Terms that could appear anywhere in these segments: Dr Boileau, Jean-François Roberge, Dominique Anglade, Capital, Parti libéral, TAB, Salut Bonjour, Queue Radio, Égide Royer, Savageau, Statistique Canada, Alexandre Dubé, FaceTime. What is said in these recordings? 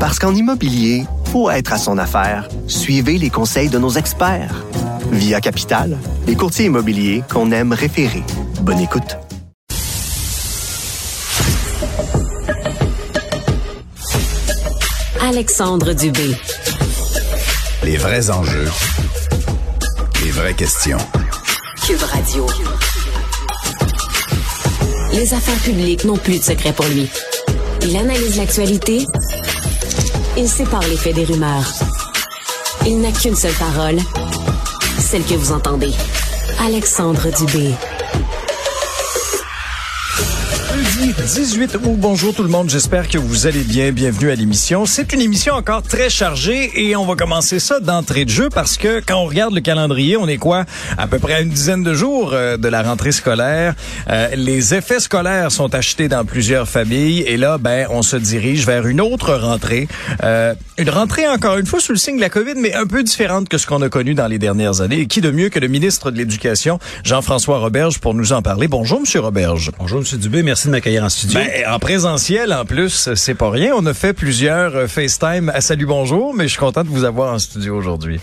Parce qu'en immobilier, pour être à son affaire, suivez les conseils de nos experts. Via Capital, les courtiers immobiliers qu'on aime référer. Bonne écoute. Alexandre Dubé. Les vrais enjeux. Les vraies questions. Queue Radio. Les affaires publiques n'ont plus de secret pour lui. Il analyse l'actualité. Il sépare les faits des rumeurs. Il n'a qu'une seule parole, celle que vous entendez. Alexandre Dubé. 18 août. Bonjour tout le monde, j'espère que vous allez bien. Bienvenue à l'émission. C'est une émission encore très chargée et on va commencer ça d'entrée de jeu parce que quand on regarde le calendrier, on est quoi? À peu près à une dizaine de jours de la rentrée scolaire. Les effets scolaires sont achetés dans plusieurs familles et là, on se dirige vers une autre rentrée. Une rentrée encore une fois sous le signe de la COVID, mais un peu différente que ce qu'on a connu dans les dernières années. Et qui de mieux que le ministre de l'Éducation, Jean-François Roberge, pour nous en parler. Bonjour, M. Roberge. Bonjour, M. Dubé. Merci de m'accueillir en studio. En présentiel, en plus, c'est pas rien. On a fait plusieurs FaceTime à Salut Bonjour, mais je suis content de vous avoir en studio aujourd'hui.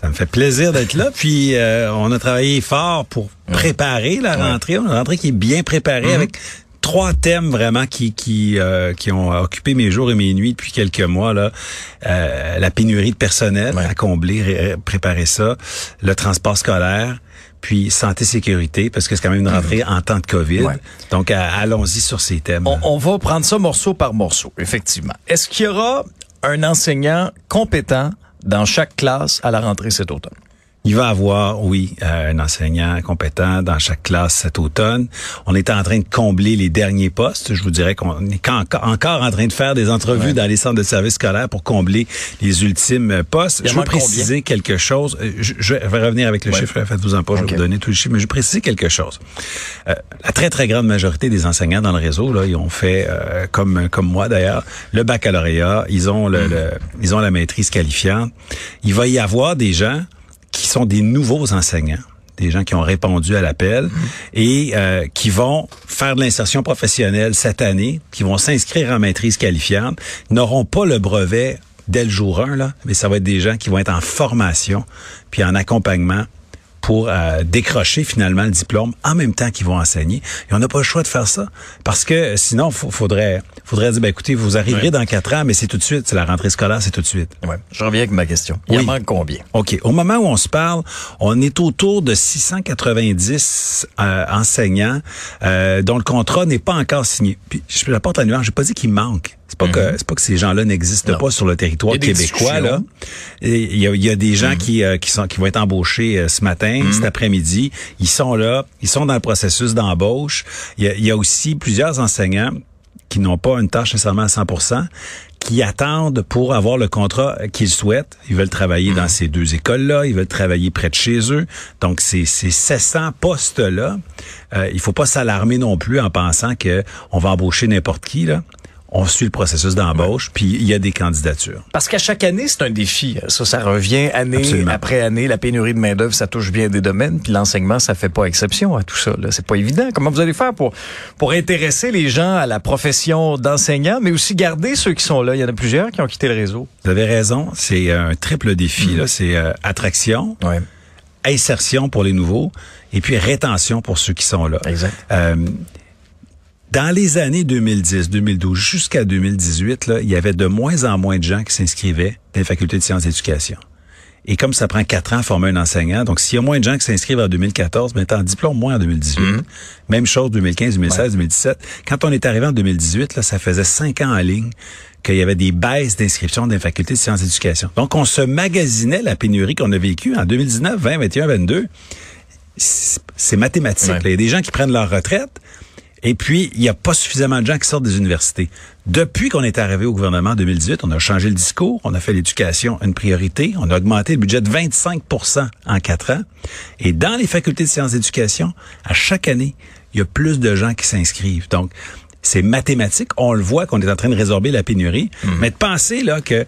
Ça me fait plaisir d'être là. Puis, on a travaillé fort pour préparer la rentrée. Une rentrée qui est bien préparée avec trois thèmes vraiment qui ont occupé mes jours et mes nuits depuis quelques mois là. La pénurie de personnel à combler, préparer ça, le transport scolaire. Puis santé-sécurité, parce que c'est quand même une rentrée en temps de COVID. Ouais. Donc, allons-y sur ces thèmes. On va prendre ça morceau par morceau, effectivement. Est-ce qu'il y aura un enseignant compétent dans chaque classe à la rentrée cet automne? Il va avoir, oui, un enseignant compétent dans chaque classe cet automne. On est en train de combler les derniers postes. Je vous dirais qu'on est encore en train de faire des entrevues dans les centres de services scolaires pour combler les ultimes postes. Je veux préciser quelque chose. Je vais revenir avec le chiffre. Faites-vous en pas, je vais vous donner tous les chiffres. Mais je vais préciser quelque chose. La très, très grande majorité des enseignants dans le réseau, là, ils ont fait, comme moi d'ailleurs, le baccalauréat. Ils ont ils ont la maîtrise qualifiante. Il va y avoir des gens qui sont des nouveaux enseignants, des gens qui ont répondu à l'appel et qui vont faire de l'insertion professionnelle cette année, qui vont s'inscrire en maîtrise qualifiante, n'auront pas le brevet dès le jour 1, là, mais ça va être des gens qui vont être en formation puis en accompagnement pour décrocher finalement le diplôme en même temps qu'ils vont enseigner. Et on n'a pas le choix de faire ça parce que sinon, faudrait dire, écoutez, vous arriverez dans 4 ans, mais c'est tout de suite, c'est la rentrée scolaire, c'est tout de suite. Ouais. Je reviens avec ma question. Il en manque combien? OK. Au moment où on se parle, on est autour de 690 enseignants dont le contrat n'est pas encore signé. Puis j'apporte la nuance, j'ai pas dit qu'il manque. C'est pas que ces gens-là n'existent pas sur le territoire québécois là. Il y a des gens qui vont être embauchés ce matin, cet après-midi, ils sont dans le processus d'embauche. Il y a aussi plusieurs enseignants qui n'ont pas une tâche nécessairement à 100%, qui attendent pour avoir le contrat qu'ils souhaitent. Ils veulent travailler dans ces deux écoles-là, ils veulent travailler près de chez eux. Donc, ces 700 postes-là, il faut pas s'alarmer non plus en pensant que on va embaucher n'importe qui, là. On suit le processus d'embauche, puis il y a des candidatures. Parce qu'à chaque année, c'est un défi. Ça revient année après année. La pénurie de main-d'œuvre, ça touche bien des domaines, puis l'enseignement, ça fait pas exception à tout ça. Là. C'est pas évident. Comment vous allez faire pour intéresser les gens à la profession d'enseignant, mais aussi garder ceux qui sont là? Il y en a plusieurs qui ont quitté le réseau. Vous avez raison. C'est un triple défi. Là. C'est attraction, insertion pour les nouveaux, et puis rétention pour ceux qui sont là. Exact. Dans les années 2010, 2012 jusqu'à 2018, là, il y avait de moins en moins de gens qui s'inscrivaient dans les facultés de sciences d'éducation. Et comme ça prend 4 ans à former un enseignant, donc s'il y a moins de gens qui s'inscrivent en 2014, mais t'as un diplôme moins en 2018. Même chose 2015, 2016, 2017. Quand on est arrivé en 2018, là, ça faisait 5 ans en ligne qu'il y avait des baisses d'inscription dans les facultés de sciences d'éducation. Donc on se magasinait la pénurie qu'on a vécue en 2019, 20, 21, 22. C'est mathématique. Là. Il y a des gens qui prennent leur retraite. Et puis, il n'y a pas suffisamment de gens qui sortent des universités. Depuis qu'on est arrivé au gouvernement en 2018, on a changé le discours, on a fait l'éducation une priorité, on a augmenté le budget de 25% en 4 ans. Et dans les facultés de sciences d'éducation, à chaque année, il y a plus de gens qui s'inscrivent. Donc, c'est mathématique. On le voit qu'on est en train de résorber la pénurie. Mmh. Mais de penser là que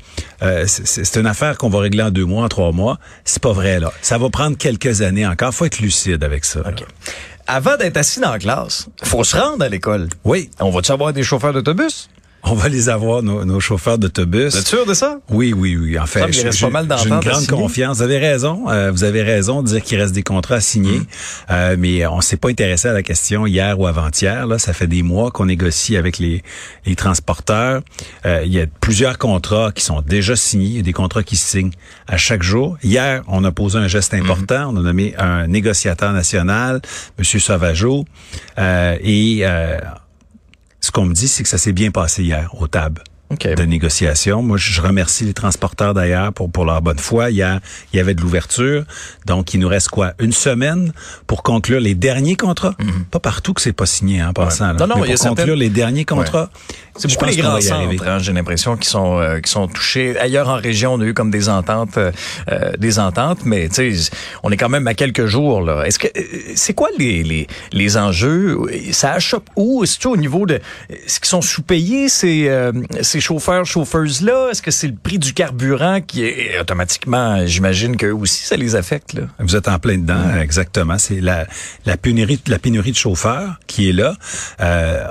c'est une affaire qu'on va régler en 2 mois, en 3 mois, c'est pas vrai là. Ça va prendre quelques années encore. Faut être lucide avec ça. Okay. Avant d'être assis dans la classe, faut se rendre à l'école. Oui. On va-tu avoir des chauffeurs d'autobus? On va les avoir, nos chauffeurs d'autobus. T'es sûr de ça? Oui. En fait, j'ai une grande confiance. Vous avez raison de dire qu'il reste des contrats à signer. Mais on s'est pas intéressé à la question hier ou avant-hier. Là, ça fait des mois qu'on négocie avec les transporteurs. Il y a plusieurs contrats qui sont déjà signés. Il y a des contrats qui se signent à chaque jour. Hier, on a posé un geste important. On a nommé un négociateur national, M. Savageau. Ce qu'on me dit, c'est que ça s'est bien passé hier au TAB de négociation. Moi, je remercie les transporteurs d'ailleurs pour leur bonne foi. Hier, il y avait de l'ouverture. Donc, il nous reste quoi? Une semaine pour conclure les derniers contrats. Mm-hmm. Pas partout que c'est pas signé en passant. Là. Non, mais pour conclure les derniers contrats. Ouais. C'est beaucoup les grands centres, j'ai l'impression, qui sont touchés. Ailleurs en région, on a eu comme des ententes, mais tu sais, on est quand même à quelques jours là. Est-ce que c'est quoi les enjeux? Ça achoppe où? Est-ce que au niveau de ce qu'ils sont sous-payés ces chauffeuses là? Est-ce que c'est le prix du carburant qui est automatiquement, j'imagine que aussi ça les affecte là. Vous êtes en plein dedans, exactement. C'est la pénurie de chauffeurs qui est là.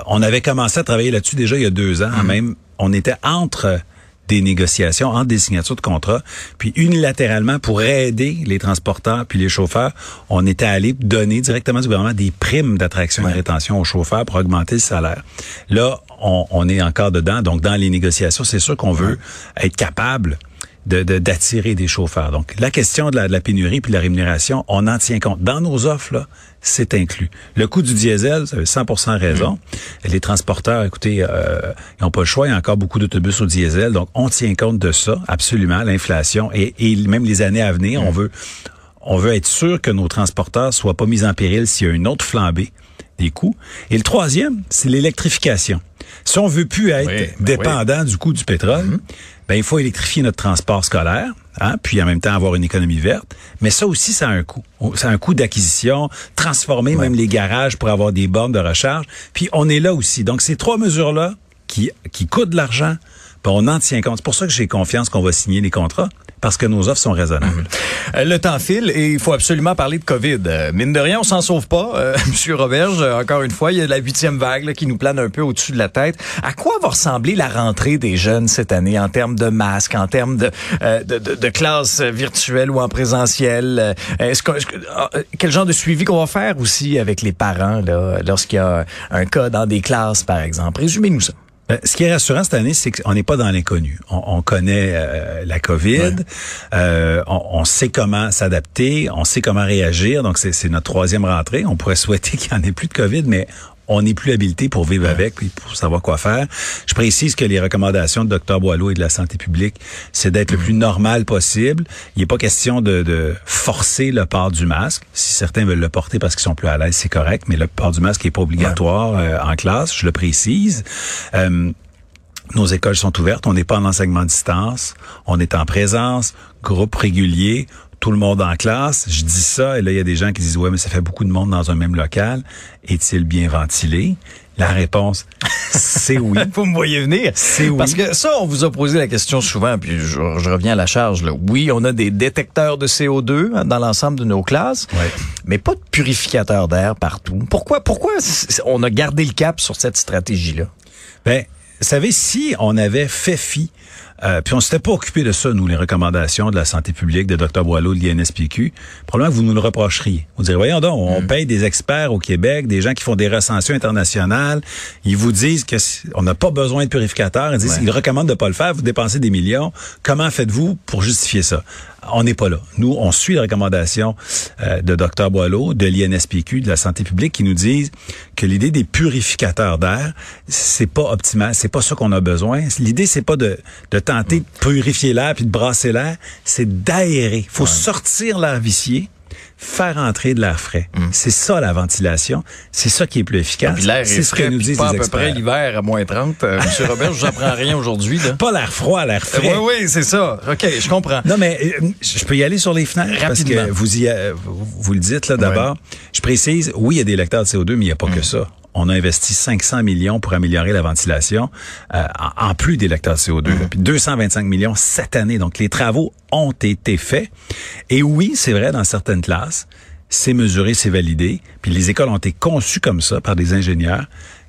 On avait commencé à travailler là-dessus déjà il y a 2 ans, même, on était entre des négociations, entre des signatures de contrats, puis unilatéralement, pour aider les transporteurs puis les chauffeurs, on était allé donner directement du gouvernement des primes d'attraction et de rétention aux chauffeurs pour augmenter le salaire. Là, on est encore dedans, donc dans les négociations, c'est sûr qu'on veut être capable d'attirer des chauffeurs. Donc, la question de la pénurie puis de la rémunération, on en tient compte. Dans nos offres, là, c'est inclus. Le coût du diesel, ça a 100% raison. Les transporteurs, écoutez, ils n'ont pas le choix. Il y a encore beaucoup d'autobus au diesel. Donc, on tient compte de ça, absolument, l'inflation. Et même les années à venir, on veut être sûr que nos transporteurs soient pas mis en péril s'il y a une autre flambée des coûts. Et le troisième, c'est l'électrification. Si on veut plus être dépendant du coût du pétrole, ben il faut électrifier notre transport scolaire, hein, puis en même temps avoir une économie verte. Mais ça aussi, ça a un coût. Ça a un coût d'acquisition, transformer même les garages pour avoir des bornes de recharge. Puis on est là aussi. Donc ces 3 mesures-là qui coûtent de l'argent, ben on en tient compte. C'est pour ça que j'ai confiance qu'on va signer les contrats. Parce que nos offres sont raisonnables. Le temps file et il faut absolument parler de COVID. Mine de rien, on s'en sauve pas. Monsieur Roberge, encore une fois, il y a la 8e vague là, qui nous plane un peu au-dessus de la tête. À quoi va ressembler la rentrée des jeunes cette année en termes de masques, en termes de classes virtuelles ou en présentiel? Quel genre de suivi qu'on va faire aussi avec les parents là, lorsqu'il y a un cas dans des classes, par exemple? Résumez-nous ça. Ce qui est rassurant cette année, c'est qu'on n'est pas dans l'inconnu. On connaît la COVID, on sait comment s'adapter, on sait comment réagir. Donc, c'est notre 3e rentrée. On pourrait souhaiter qu'il n'y en ait plus de COVID, mais on n'est plus habilité pour vivre avec et pour savoir quoi faire. Je précise que les recommandations de Dr Boileau et de la santé publique, c'est d'être le plus normal possible. Il n'est pas question de forcer le port du masque. Si certains veulent le porter parce qu'ils sont plus à l'aise, c'est correct, mais le port du masque n'est pas obligatoire en classe, je le précise. Nos écoles sont ouvertes, on n'est pas en enseignement à distance, on est en présence, groupe régulier, tout le monde en classe. Je dis ça, et là, il y a des gens qui disent « Ouais, mais ça fait beaucoup de monde dans un même local. Est-il bien ventilé? » La réponse, c'est oui. Vous me voyez venir. C'est oui. Parce que ça, on vous a posé la question souvent, puis je reviens à la charge. Là. Oui, on a des détecteurs de CO2 dans l'ensemble de nos classes, mais pas de purificateurs d'air partout. Pourquoi on a gardé le cap sur cette stratégie-là? Ben, vous savez, si on avait fait fi, puis on s'était pas occupé de ça, nous, les recommandations de la santé publique, de Dr Boileau, de l'INSPQ, probablement que vous nous le reprocheriez. Vous direz, voyons donc, on paye des experts au Québec, des gens qui font des recensions internationales, ils vous disent que on n'a pas besoin de purificateurs, ils disent, ils recommandent de pas le faire, vous dépensez des millions, comment faites-vous pour justifier ça? On n'est pas là. Nous, on suit les recommandations de Dr Boileau, de l'INSPQ, de la santé publique, qui nous disent que l'idée des purificateurs d'air, c'est pas optimal, c'est pas ça qu'on a besoin. L'idée, c'est pas de tenter de purifier l'air puis de brasser l'air, c'est d'aérer. Faut sortir l'air vicié, faire entrer de l'air frais. C'est ça, la ventilation. C'est ça qui est plus efficace. Ah, l'air c'est ce frais, que nous disent les experts. Pas à peu près l'hiver à moins 30. Monsieur Robert, je n'apprends rien aujourd'hui. Là. Pas l'air froid, l'air frais. Oui, c'est ça. OK, je comprends. Non, mais je peux y aller sur les fenêtres. Rapidement. Parce que vous le dites, là, d'abord. Oui. Je précise, oui, il y a des lecteurs de CO2, mais il n'y a pas que ça. On a investi 500 millions pour améliorer la ventilation, en plus des lecteurs de CO2. Mmh. Puis 225 millions cette année. Donc, les travaux ont été faits. Et oui, c'est vrai, dans certaines classes, c'est mesuré, c'est validé. Puis les écoles ont été conçues comme ça par des ingénieurs.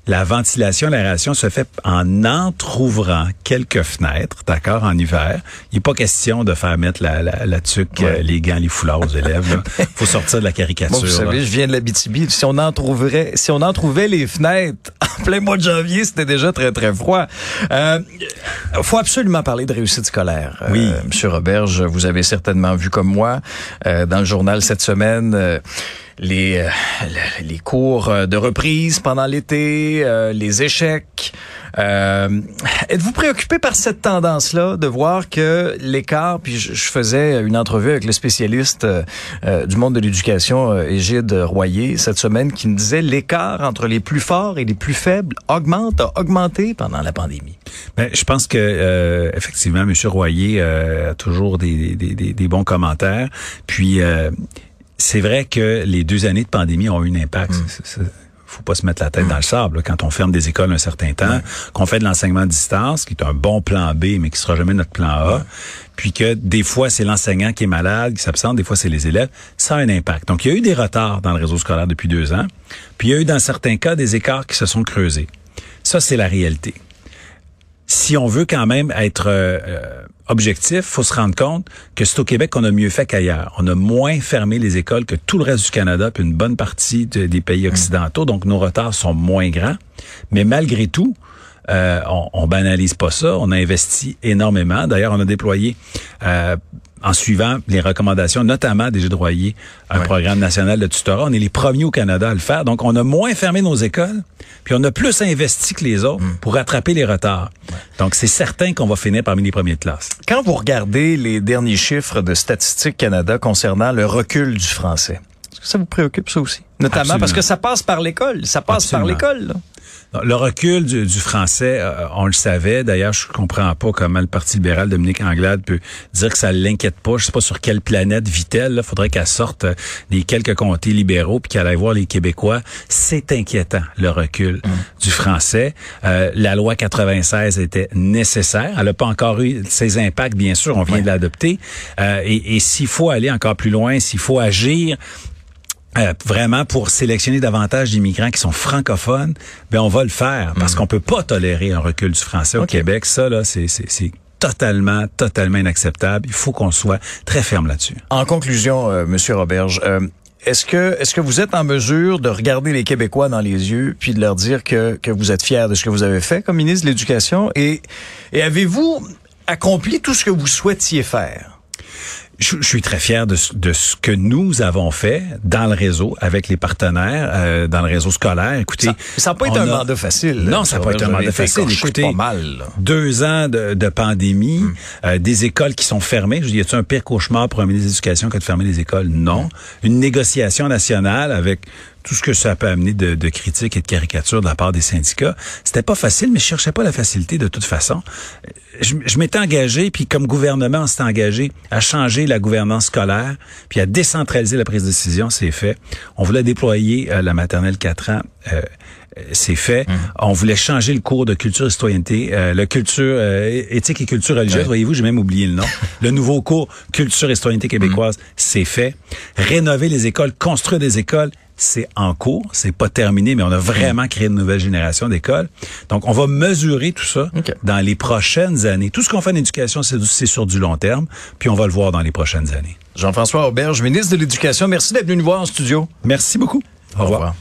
La ventilation, l'aération se fait en entrouvrant quelques fenêtres, d'accord, en hiver. Il n'est pas question de faire mettre la tuque, les gants, les foulards aux élèves. Il faut sortir de la caricature. Bon, vous savez, je viens de l'Abitibi. Si on en trouvait les fenêtres en plein mois de janvier, c'était déjà très, très froid. Faut absolument parler de réussite scolaire. Oui. Monsieur Roberge, vous avez certainement vu comme moi, dans le journal cette semaine... Les cours de reprise pendant l'été, les échecs. Êtes-vous préoccupé par cette tendance-là de voir que l'écart, puis je faisais une entrevue avec le spécialiste du monde de l'éducation, Égide Royer, cette semaine, qui me disait l'écart entre les plus forts et les plus faibles a augmenté pendant la pandémie. Ben, je pense que effectivement, M. Royer a toujours des bons commentaires. Puis c'est vrai que les 2 années de pandémie ont eu un impact. Faut pas se mettre la tête dans le sable. Là. Quand on ferme des écoles un certain temps, qu'on fait de l'enseignement à distance, qui est un bon plan B, mais qui sera jamais notre plan A, puis que des fois, c'est l'enseignant qui est malade, qui s'absente, des fois, c'est les élèves, ça a un impact. Donc, il y a eu des retards dans le réseau scolaire depuis 2 ans, puis il y a eu, dans certains cas, des écarts qui se sont creusés. Ça, c'est la réalité. Si on veut quand même être objectif, faut se rendre compte que c'est au Québec qu'on a mieux fait qu'ailleurs. On a moins fermé les écoles que tout le reste du Canada puis une bonne partie des pays occidentaux. Donc, nos retards sont moins grands. Mais malgré tout, on banalise pas ça. On a investi énormément. D'ailleurs, on a déployé... en suivant les recommandations, notamment des Égide Royer, un programme national de tutorat. On est les premiers au Canada à le faire. Donc, on a moins fermé nos écoles, puis on a plus investi que les autres pour rattraper les retards. Ouais. Donc, c'est certain qu'on va finir parmi les premiers de classe. Quand vous regardez les derniers chiffres de Statistique Canada concernant le recul du français, est-ce que ça vous préoccupe, ça aussi? Notamment parce que ça passe par l'école. Ça passe par l'école, là. Le recul du français, on le savait. D'ailleurs, je comprends pas comment le Parti libéral, Dominique Anglade, peut dire que ça l'inquiète pas. Je sais pas sur quelle planète vit-elle. Il faudrait qu'elle sorte des quelques comtés libéraux puis qu'elle aille voir les Québécois. C'est inquiétant, le recul du français. La loi 96 était nécessaire. Elle n'a pas encore eu ses impacts, bien sûr. On vient de l'adopter. Et s'il faut aller encore plus loin, s'il faut agir... vraiment pour sélectionner davantage d'immigrants qui sont francophones, ben on va le faire parce qu'on peut pas tolérer un recul du français au Québec. Ça là, c'est totalement inacceptable. Il faut qu'on soit très ferme là-dessus. En conclusion, Monsieur Roberge, est-ce que vous êtes en mesure de regarder les Québécois dans les yeux puis de leur dire que vous êtes fiers de ce que vous avez fait comme ministre de l'Éducation et avez-vous accompli tout ce que vous souhaitiez faire? Je suis très fier de ce que nous avons fait dans le réseau, avec les partenaires, dans le réseau scolaire. Écoutez, ça n'a pas été un mandat facile. Non, ça n'a pas été un mandat facile. Écoutez, pas mal, 2 ans de pandémie, des écoles qui sont fermées. Je dis, y a-t-il un pire cauchemar pour un ministre de l'Éducation que de fermer les écoles? Non. Une négociation nationale avec tout ce que ça peut amener de critiques et de caricatures de la part des syndicats. C'était pas facile, mais je cherchais pas la facilité de toute façon. Je m'étais engagé, puis comme gouvernement, on s'était engagé à changer la gouvernance scolaire, puis à décentraliser la prise de décision, c'est fait. On voulait déployer la maternelle 4 ans, c'est fait. On voulait changer le cours de culture et citoyenneté, la culture éthique et culture religieuse. Voyez-vous, j'ai même oublié le nom. Le nouveau cours culture et citoyenneté québécoise, c'est fait. Rénover les écoles, construire des écoles, c'est en cours, c'est pas terminé, mais on a vraiment créé une nouvelle génération d'écoles. Donc, on va mesurer tout ça dans les prochaines années. Tout ce qu'on fait en éducation, c'est sur du long terme, puis on va le voir dans les prochaines années. Jean-François Roberge, ministre de l'Éducation, merci d'être venu nous voir en studio. Merci beaucoup. Au revoir.